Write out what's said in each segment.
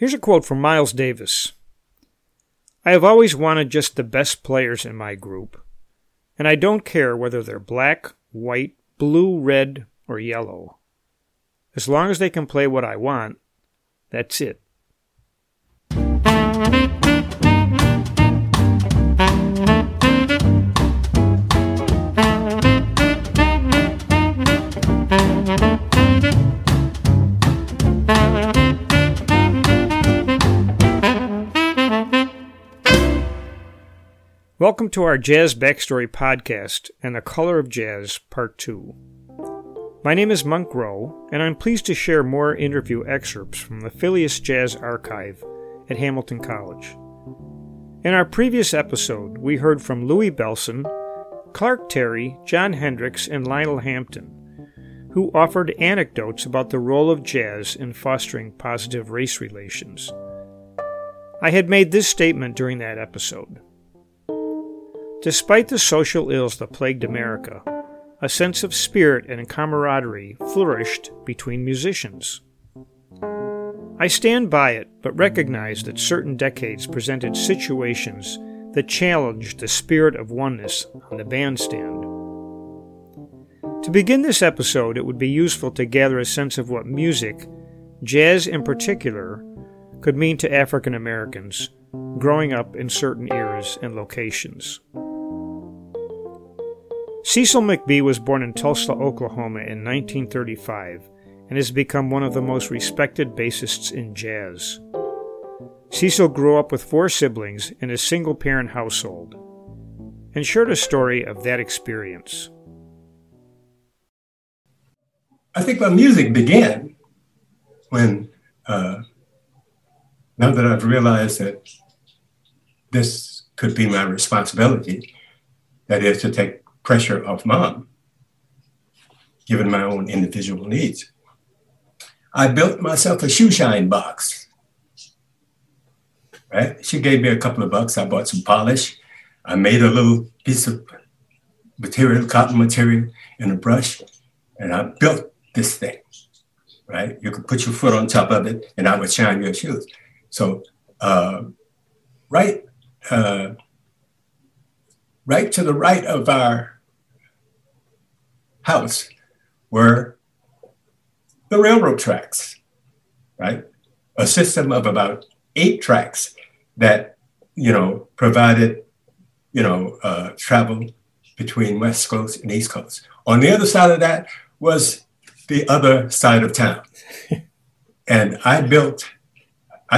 Here's a quote from Miles Davis. "I have always wanted just the best players in my group, and I don't care whether they're black, white, blue, red, or yellow. As long as they can play what I want, that's it." Welcome to our Jazz Backstory Podcast and The Color of Jazz, Part 2. My name is Monk Rowe, and I'm pleased to share more interview excerpts from the Phileas Jazz Archive at Hamilton College. In our previous episode, we heard from Louis Belson, Clark Terry, John Hendricks, and Lionel Hampton, who offered anecdotes about the role of jazz in fostering positive race relations. I had made this statement during that episode. Despite the social ills that plagued America, a sense of spirit and camaraderie flourished between musicians. I stand by it, but recognize that certain decades presented situations that challenged the spirit of oneness on the bandstand. To begin this episode, it would be useful to gather a sense of what music, jazz in particular, could mean to African Americans growing up in certain eras and locations. Cecil McBee was born in Tulsa, Oklahoma in 1935 and has become one of the most respected bassists in jazz. Cecil grew up with four siblings in a single-parent household and shared a story of that experience. I think my music began when, now that I've realized that this could be my responsibility, that is to take pressure off mom, given my own individual needs. I built myself a shoe shine box, right? She gave me a couple of bucks. I bought some polish. I made a little piece of material, cotton material, and a brush, and I built this thing, right? You could put your foot on top of it, and I would shine your shoes. So, right to the right of our house were the railroad tracks, right? A system of about 8 tracks that, provided, travel between West Coast and East Coast. On the other side of that was the other side of town. And I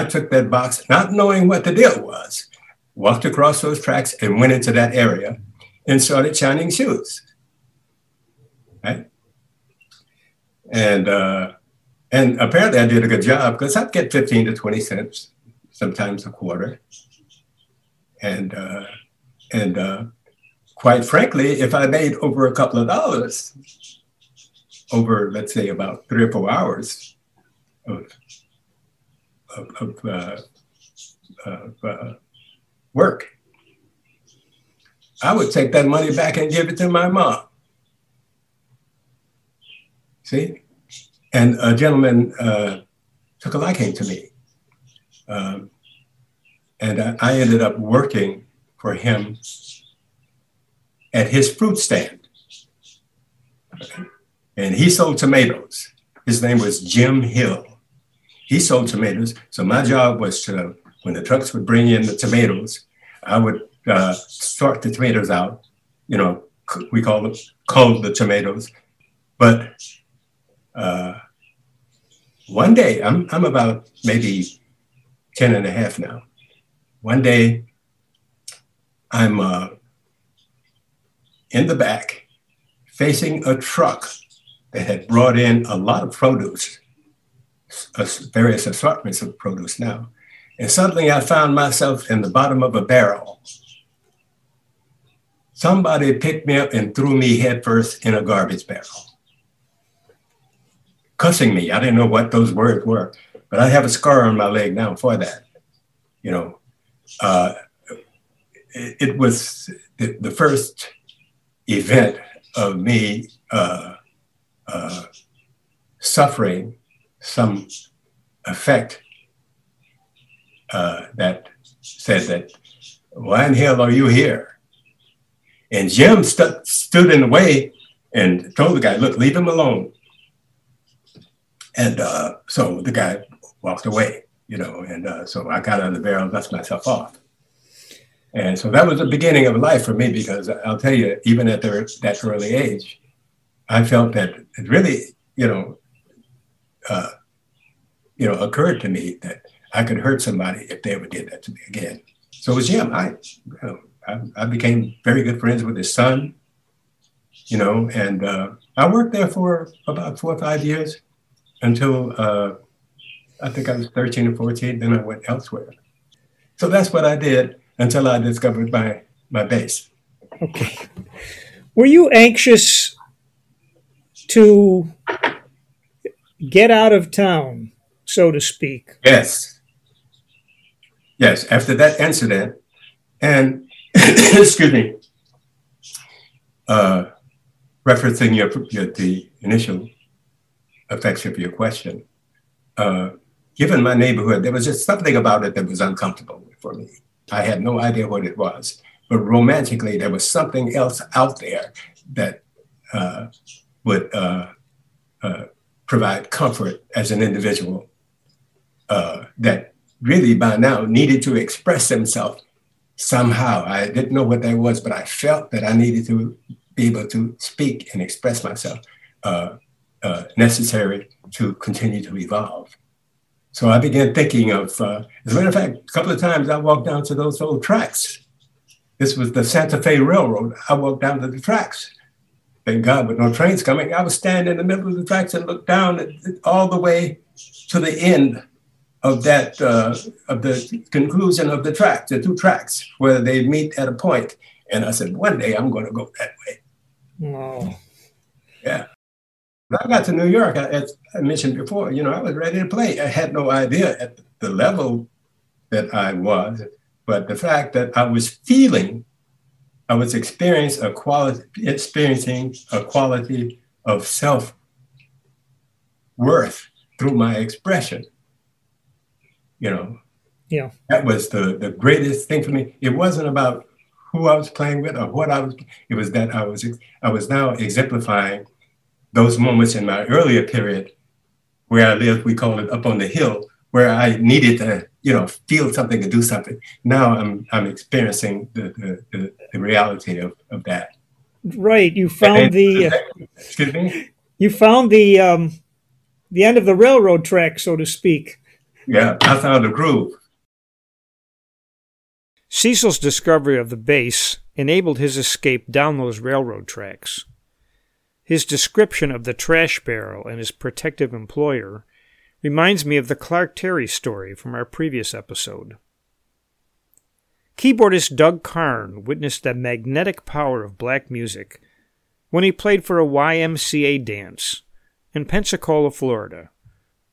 took that box, not knowing what the deal was, walked across those tracks and went into that area and started shining shoes. Right? And apparently I did a good job because I'd get 15 to 20 cents, sometimes a quarter. And quite frankly, if I made over a couple of dollars over, let's say, about 3 or 4 hours of work, I would take that money back and give it to my mom. See? And a gentleman took a liking to me. And I ended up working for him at his fruit stand. Okay. And he sold tomatoes. His name was Jim Hill. He sold tomatoes, so my job was to, when the trucks would bring in the tomatoes, I would sort the tomatoes out. We call them culled the tomatoes. But one day, I'm about maybe 10 and a half now. One day, I'm in the back facing a truck that had brought in a lot of produce. Various assortments of produce now. And suddenly I found myself in the bottom of a barrel. Somebody picked me up and threw me headfirst in a garbage barrel, cussing me. I didn't know what those words were, but I have a scar on my leg now for that. It was the first event of me suffering some effect that said that, why in hell are you here? And Jim stood in the way and told the guy, look, leave him alone. And so the guy walked away, you know, and so I got out of the barrel and dusted myself off. And so that was the beginning of life for me, because I'll tell you, even at that early age, I felt that it really, occurred to me that I could hurt somebody if they ever did that to me again. So it was Jim. I became very good friends with his son, and I worked there for about 4 or 5 years until I think I was 13 or 14. Then I went elsewhere. So that's what I did until I discovered my bass. Okay. Were you anxious to get out of town, so to speak? Yes. After that incident, and excuse me, referencing the initial effects of your question, given my neighborhood, there was just something about it that was uncomfortable for me. I had no idea what it was, but romantically, there was something else out there that would provide comfort as an individual that really by now needed to express himself somehow. I didn't know what that was, but I felt that I needed to be able to speak and express myself necessary to continue to evolve. So I began thinking of, as a matter of fact, a couple of times I walked down to those old tracks. This was the Santa Fe Railroad. I walked down to the tracks. Thank God, with no trains coming, I would stand in the middle of the tracks and look down all the way to the end of that, of the conclusion of the track, the two tracks, where they meet at a point. And I said, one day I'm going to go that way. Wow. Yeah. When I got to New York, as I mentioned before, I was ready to play. I had no idea at the level that I was, but the fact that I was experiencing a quality of self-worth through my expression. Yeah. That was the greatest thing for me. It wasn't about who I was playing with or it was that I was now exemplifying those moments in my earlier period where I lived, we call it up on the hill, where I needed to, feel something and do something. Now I'm experiencing the reality of that. Right. You found excuse me? You found the end of the railroad track, so to speak. Yeah, I found a groove. Cecil's discovery of the bass enabled his escape down those railroad tracks. His description of the trash barrel and his protective employer reminds me of the Clark Terry story from our previous episode. Keyboardist Doug Carn witnessed the magnetic power of black music when he played for a YMCA dance in Pensacola, Florida,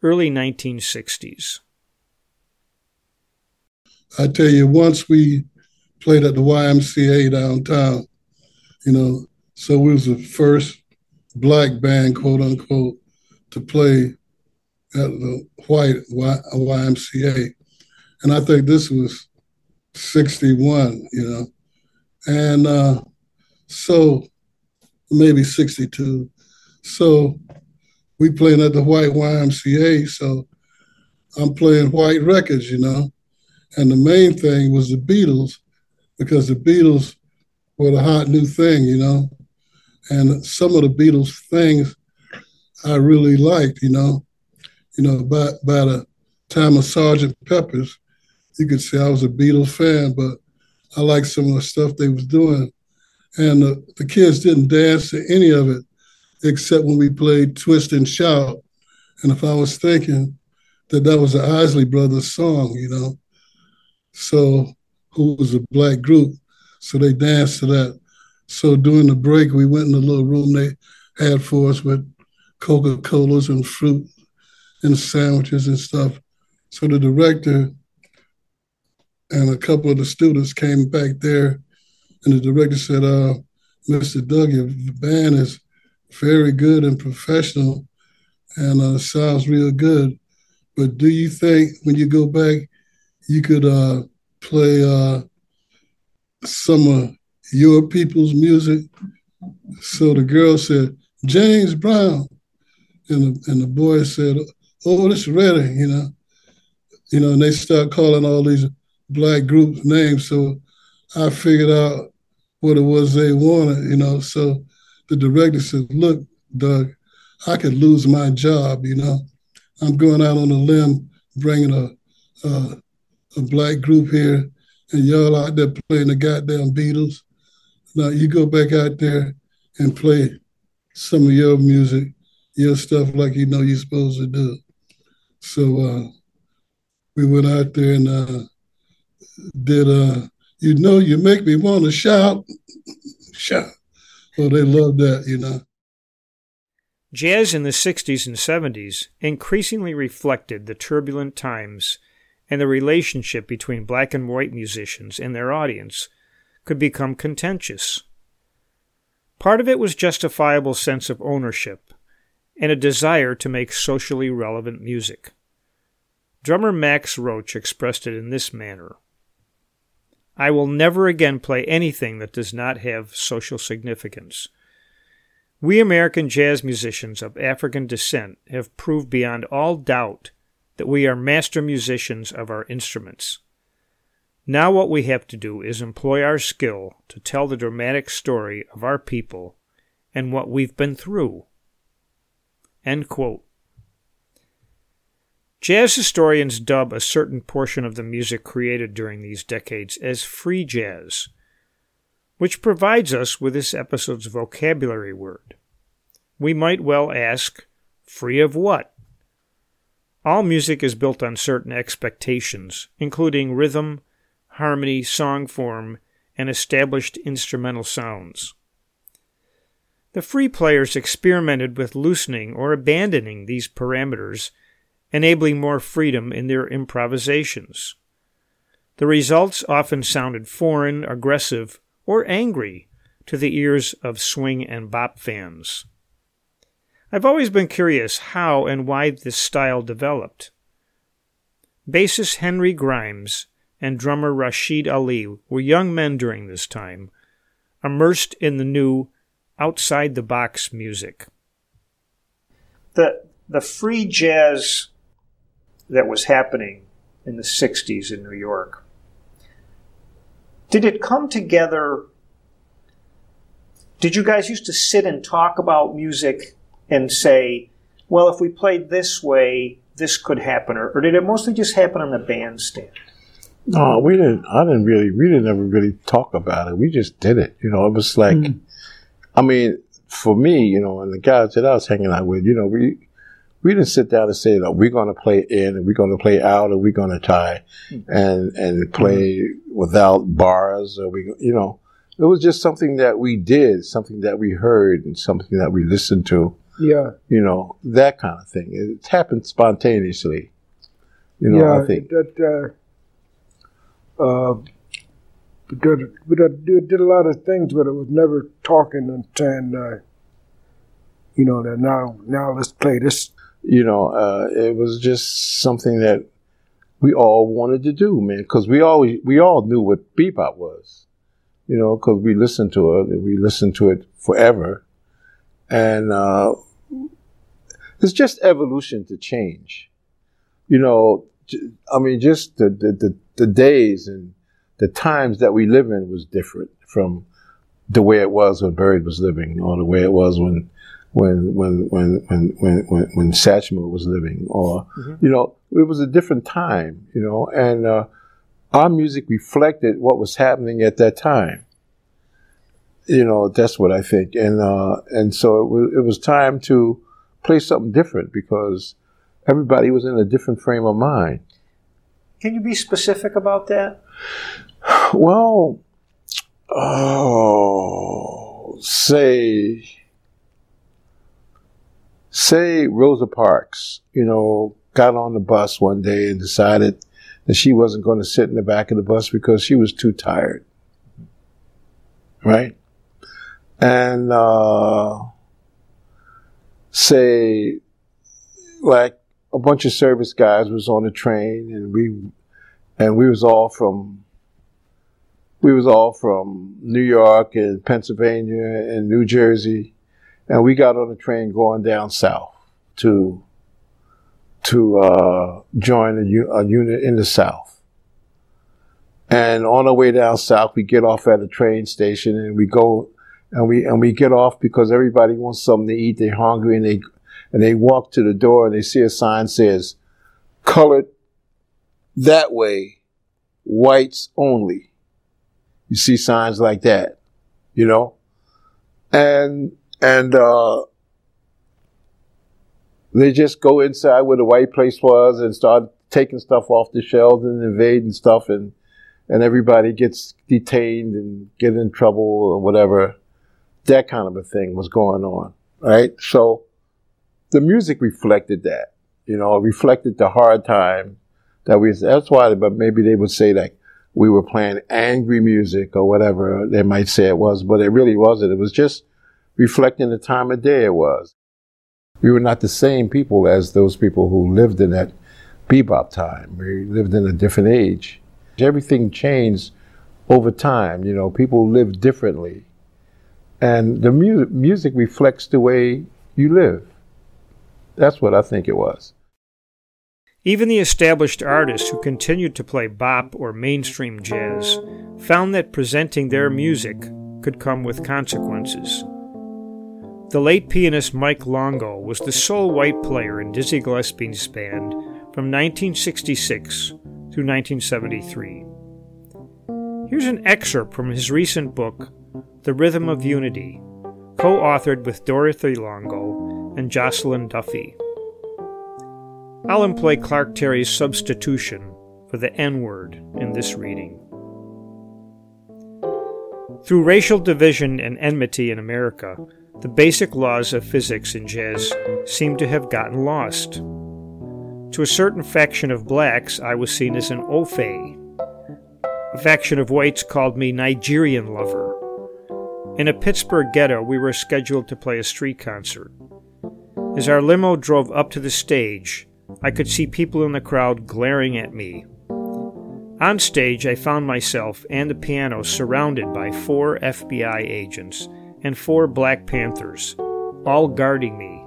early 1960s. I tell you, once we played at the YMCA downtown, so we was the first black band, quote unquote, to play at the white YMCA. And I think this was 61, and so maybe 62. So we playing at the white YMCA, so I'm playing white records, And the main thing was the Beatles, because the Beatles were the hot new thing, And some of the Beatles things I really liked, By the time of Sergeant Peppers, you could say I was a Beatles fan, but I liked some of the stuff they was doing. And the kids didn't dance to any of it, except when we played Twist and Shout. And if I was thinking that was the Isley Brothers song, so who was a black group. So they danced to that. So during the break, we went in the little room they had for us with Coca-Colas and fruit and sandwiches and stuff. So the director and a couple of the students came back there, and the director said, Mr. Doug, your band is very good and professional, and sounds real good. But do you think when you go back, you could play some of your people's music. So the girl said, James Brown. And the boy said, oh, this is ready, you know. You know, and they start calling all these black groups names. So I figured out what it was they wanted, you know. So the director said, look, Doug, I could lose my job, you know. I'm going out on a limb, bringing a black group here, and y'all out there playing the goddamn Beatles. Now you go back out there and play some of your music, your stuff like you know you're supposed to do. So we went out there and did, you know, you make me want to shout, shout. Oh, they loved that, you know. Jazz in the 60s and 70s increasingly reflected the turbulent times, and the relationship between black and white musicians and their audience could become contentious. Part of it was justifiable sense of ownership and a desire to make socially relevant music. Drummer Max Roach expressed it in this manner. I will never again play anything that does not have social significance. We American jazz musicians of African descent have proved beyond all doubt that we are master musicians of our instruments. Now what we have to do is employ our skill to tell the dramatic story of our people and what we've been through. End quote. Jazz historians dub a certain portion of the music created during these decades as free jazz, which provides us with this episode's vocabulary word. We might well ask, free of what? All music is built on certain expectations, including rhythm, harmony, song form, and established instrumental sounds. The free players experimented with loosening or abandoning these parameters, enabling more freedom in their improvisations. The results often sounded foreign, aggressive, or angry to the ears of swing and bop fans. I've always been curious how and why this style developed. Bassist Henry Grimes and drummer Rashied Ali were young men during this time, immersed in the new, outside-the-box music. The free jazz that was happening in the 60s in New York, did it come together? Did you guys used to sit and talk about music and say, well, if we played this way, this could happen? Or did it mostly just happen on the bandstand? No, we didn't. We didn't ever really talk about it. We just did it. You know, it was like, I mean, for me, you know, and the guys that I was hanging out with, you know, we didn't sit down and say, no, we're going to play in and we're going to play out or we're going to tie and play without bars or we, you know. It was just something that we did, something that we heard, and something that we listened to. Yeah. You know, that kind of thing. It happened spontaneously. You know, yeah, I think. That, we did a lot of things, but it was never talking and saying, you know, that now let's play this. You know, it was just something that we all wanted to do, man, because we all knew what bebop was. You know, because we listened to it, and we listened to it forever. And it's just evolution to change. You know, I mean, just the days and the times that we live in was different from the way it was when Byrd was living, or the way it was when Satchmo was living, or you know, it was a different time. You know, and our music reflected what was happening at that time. You know, that's what I think. And so it was time to play something different because everybody was in a different frame of mind. Can you be specific about that? Well, say Rosa Parks, you know, got on the bus one day and decided that she wasn't going to sit in the back of the bus because she was too tired, right? And say, like, a bunch of service guys was on the train, and we and we was all from New York and Pennsylvania and New Jersey, and we got on a train going down south to join a unit in the South. And on our way down south, we get off at a train station, and we go, and we get off because everybody wants something to eat. They're hungry, and they walk to the door, and they see a sign says, "Colored that way, whites only." You see signs like that, you know? And they just go inside where the white place was and start taking stuff off the shelves and invading stuff, and everybody gets detained and get in trouble or whatever. That kind of a thing was going on, right? So the music reflected that, you know, it reflected the hard time that we, that's why, but maybe they would say like, we were playing angry music or whatever they might say it was, but it really wasn't. It was just reflecting the time of day it was. We were not the same people as those people who lived in that bebop time. We lived in a different age. Everything changed over time. You know, people live differently. And the music reflects the way you live. That's what I think it was. Even the established artists who continued to play bop or mainstream jazz found that presenting their music could come with consequences. The late pianist Mike Longo was the sole white player in Dizzy Gillespie's band from 1966 through 1973. Here's an excerpt from his recent book, The Rhythm of Unity, co-authored with Dorothy Longo and Jocelyn Duffy. I'll employ Clark Terry's substitution for the N-word in this reading. Through racial division and enmity in America, the basic laws of physics in jazz seem to have gotten lost. To a certain faction of blacks, I was seen as an Ofe. A faction of whites called me Nigerian lover. In a Pittsburgh ghetto, we were scheduled to play a street concert. As our limo drove up to the stage, I could see people in the crowd glaring at me. On stage, I found myself and the piano surrounded by 4 FBI agents and 4 Black Panthers, all guarding me.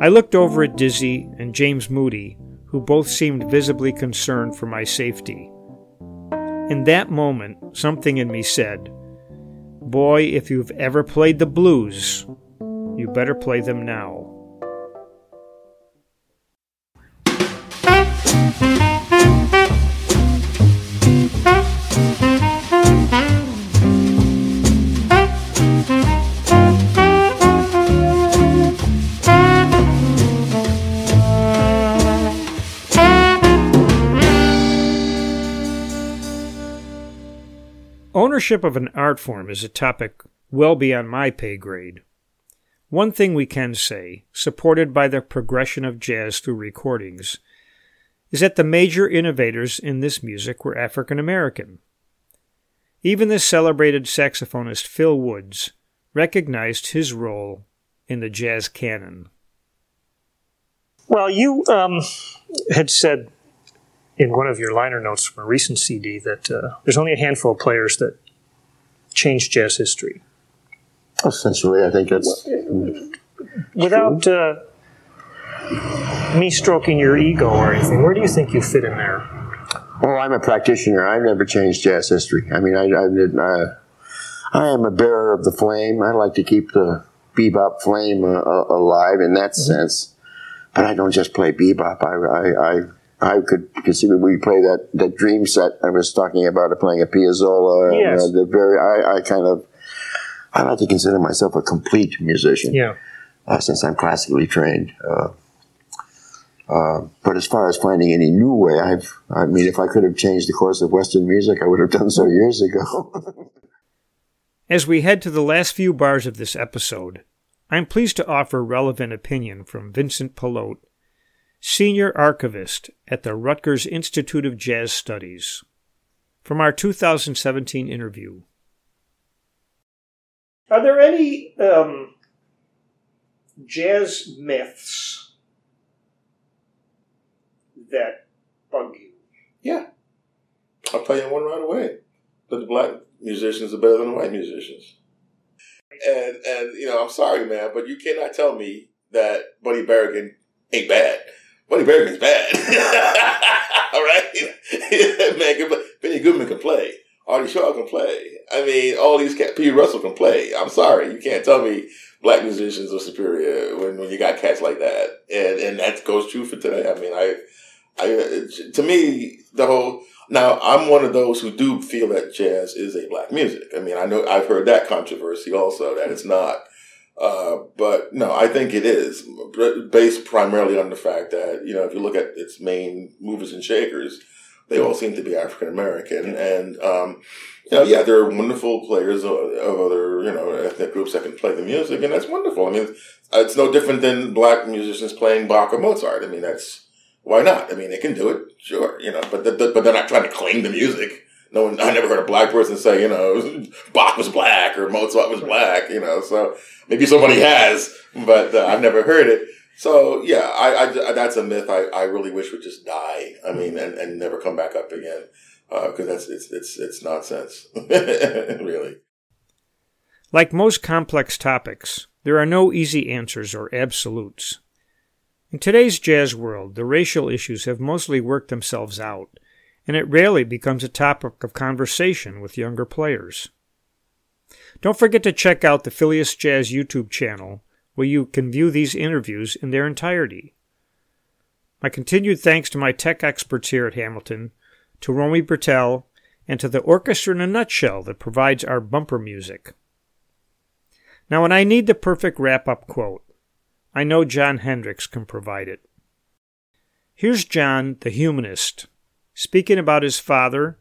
I looked over at Dizzy and James Moody, who both seemed visibly concerned for my safety. In that moment, something in me said, "Boy, if you've ever played the blues, you better play them now." Ownership of an art form is a topic well beyond my pay grade. One thing we can say, supported by the progression of jazz through recordings, is that the major innovators in this music were African American. Even the celebrated saxophonist Phil Woods recognized his role in the jazz canon. Well, you had said in one of your liner notes from a recent CD that there's only a handful of players that changed jazz history. Essentially, I think that's without me stroking your ego or anything, where do you think you fit in there? Well, I'm a practitioner. I've never changed jazz history. I mean, I am a bearer of the flame. I like to keep the bebop flame alive in that sense. But I don't just play bebop. I could conceivably play that dream set I was talking about, playing a Piazzolla. Yes. And, I like to consider myself a complete musician, since I'm classically trained. But as far as finding any new way, if I could have changed the course of Western music, I would have done so years ago. As we head to the last few bars of this episode, I'm pleased to offer relevant opinion from Vincent Pelote, Senior Archivist at the Rutgers Institute of Jazz Studies, from our 2017 interview. Are there any jazz myths that bug you? tell you one right away, that the black musicians are better than the white musicians. And you know, I'm sorry, man, but you cannot tell me that Buddy Berrigan ain't bad. Buddy Berrigan's bad. All right? Man, can play. Benny Goodman can play. Artie Shaw can play. I mean, all these cats. P. Russell can play. I'm sorry. You can't tell me black musicians are superior when you got cats like that. And that goes true for today. I mean, I to me, the whole... Now, I'm one of those who do feel that jazz is a black music. I mean, I know I've heard that controversy also, that it's not. But no, I think it is, based primarily on the fact that, you know, if you look at its main movers and shakers, they all seem to be African American. And, you know, yeah, there are wonderful players of other, you know, ethnic groups that can play the music, and that's wonderful. I mean, it's no different than black musicians playing Bach or Mozart. I mean, that's... Why not? I mean, they can do it, sure, you know. But they're not trying to claim the music. No one. I never heard a black person say, you know, Bach was black or Mozart was black, you know. So maybe somebody has, but I've never heard it. So yeah, I that's a myth. I really wish would just die. I mean, and never come back up again, because that's it's nonsense, really. Like most complex topics, there are no easy answers or absolutes. In today's jazz world, the racial issues have mostly worked themselves out, and it rarely becomes a topic of conversation with younger players. Don't forget to check out the Phileas Jazz YouTube channel, where you can view these interviews in their entirety. My continued thanks to my tech experts here at Hamilton, to Romy Bertel, and to the Orchestra in a Nutshell that provides our bumper music. Now, when I need the perfect wrap-up quote, I know John Hendricks can provide it. Here's John, the humanist, speaking about his father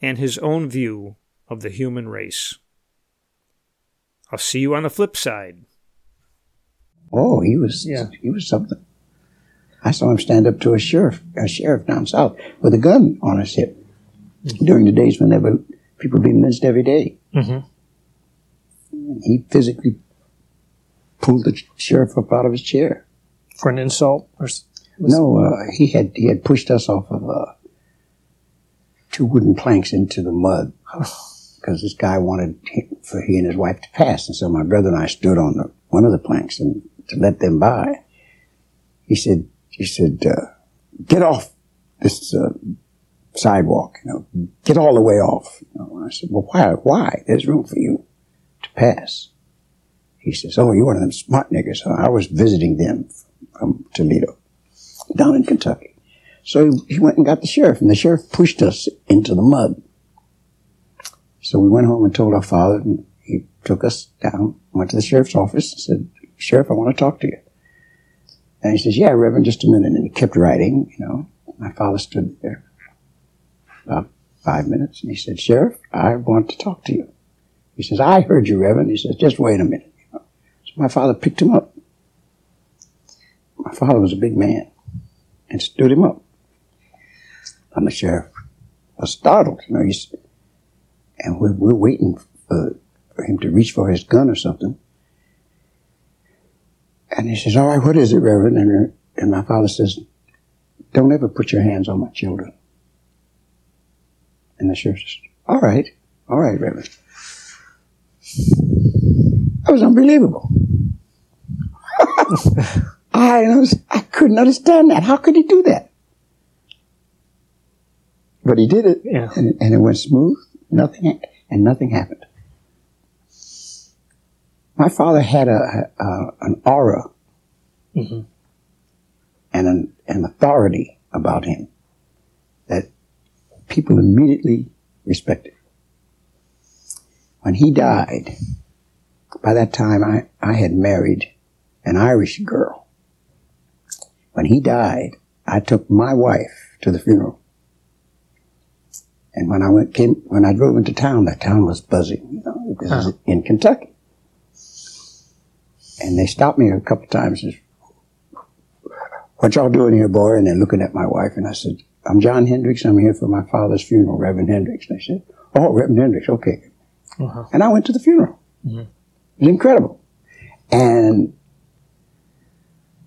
and his own view of the human race. I'll see you on the flip side. Oh, he was something. I saw him stand up to a sheriff down south with a gun on his hip during the days when people were being lynched every day. Mm-hmm. He physically pulled the sheriff up out of his chair for an insult. He had pushed us off of two wooden planks into the mud because this guy wanted for he and his wife to pass, and so my brother and I stood on one of the planks and to let them by. He said, "Get off this sidewalk! You know, get all the way off!" You know, and I said, "Well, why? There's room for you to pass." He says, "Oh, you're one of them smart niggers." So I was visiting them from Toledo, down in Kentucky. So he went and got the sheriff, and the sheriff pushed us into the mud. So we went home and told our father, and he took us down, went to the sheriff's office, and said, "Sheriff, I want to talk to you." And he says, "Yeah, Reverend, just a minute." And he kept writing, you know. My father stood there about 5 minutes, and he said, "Sheriff, I want to talk to you." He says, "I heard you, Reverend." He says, "Just wait a minute." My father picked him up. My father was a big man and stood him up. And the sheriff was startled, you know. And we're waiting for him to reach for his gun or something. And he says, "All right, what is it, Reverend?" And my father says, "Don't ever put your hands on my children." And the sheriff says, All right, Reverend." That was unbelievable. I couldn't understand that. How could he do that? But he did it, yeah. And it went smooth. Nothing happened. My father had an aura, mm-hmm, and an authority about him that people immediately respected. When he died, by that time, I had married an Irish girl. When he died, I took my wife to the funeral. And when I drove into town, that town was buzzing, you know, because it was in Kentucky. And they stopped me a couple times and said, "What y'all doing here, boy?" And they're looking at my wife. And I said, "I'm John Hendricks. I'm here for my father's funeral, Reverend Hendricks." And they said, "Oh, Reverend Hendricks, okay." Uh-huh. And I went to the funeral. Mm-hmm. It was incredible. And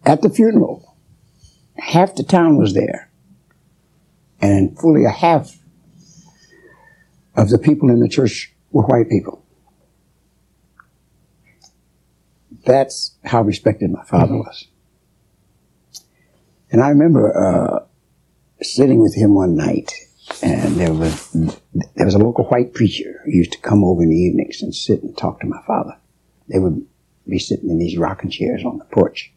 at the funeral, half the town was there. And fully a half of the people in the church were white people. That's how respected my father was. And I remember sitting with him one night, and there was a local white preacher who used to come over in the evenings and sit and talk to my father. They would be sitting in these rocking chairs on the porch.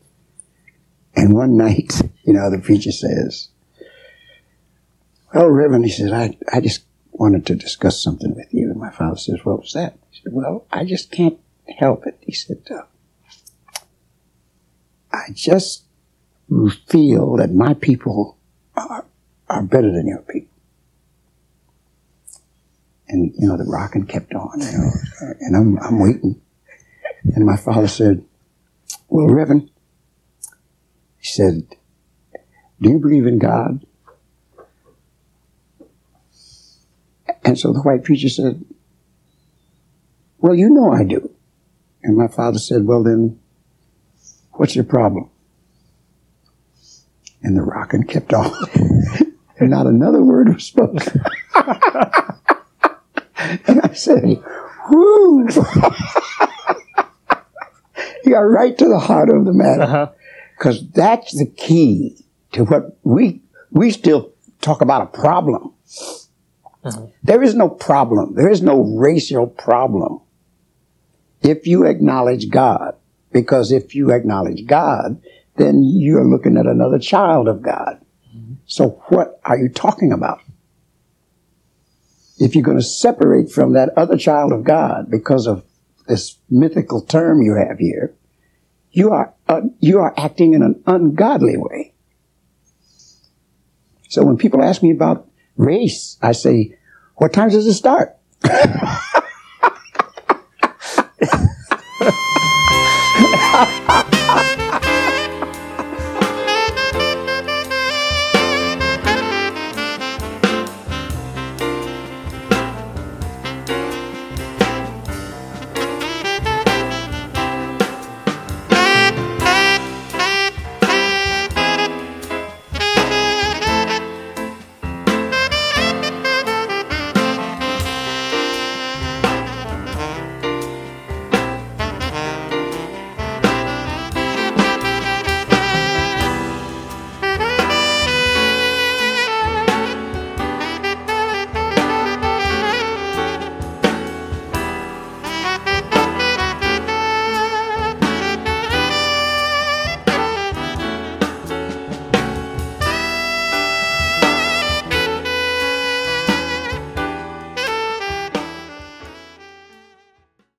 And one night, the preacher says, "Well, Reverend," he says, I just wanted to discuss something with you." And my father says, "What was that?" He said, "Well, I just can't help it." He said, "I just feel that my people are better than your people." And, the rocking kept on, and I'm waiting. And my father said, "Well, Reverend," he said, "do you believe in God?" And so the white preacher said, "Well, I do." And my father said, "Well, then, what's your problem?" And the rocking kept on. And not another word was spoken. And I said, "Whoo!" You got right to the heart of the matter. Because that's the key to what we still talk about a problem. Mm-hmm. There is no problem. There is no racial problem if you acknowledge God. Because if you acknowledge God, then you're looking at another child of God. Mm-hmm. So what are you talking about? If you're going to separate from that other child of God because of this mythical term you have here, you are acting in an ungodly way. So when people ask me about race, I say, "What time does it start?"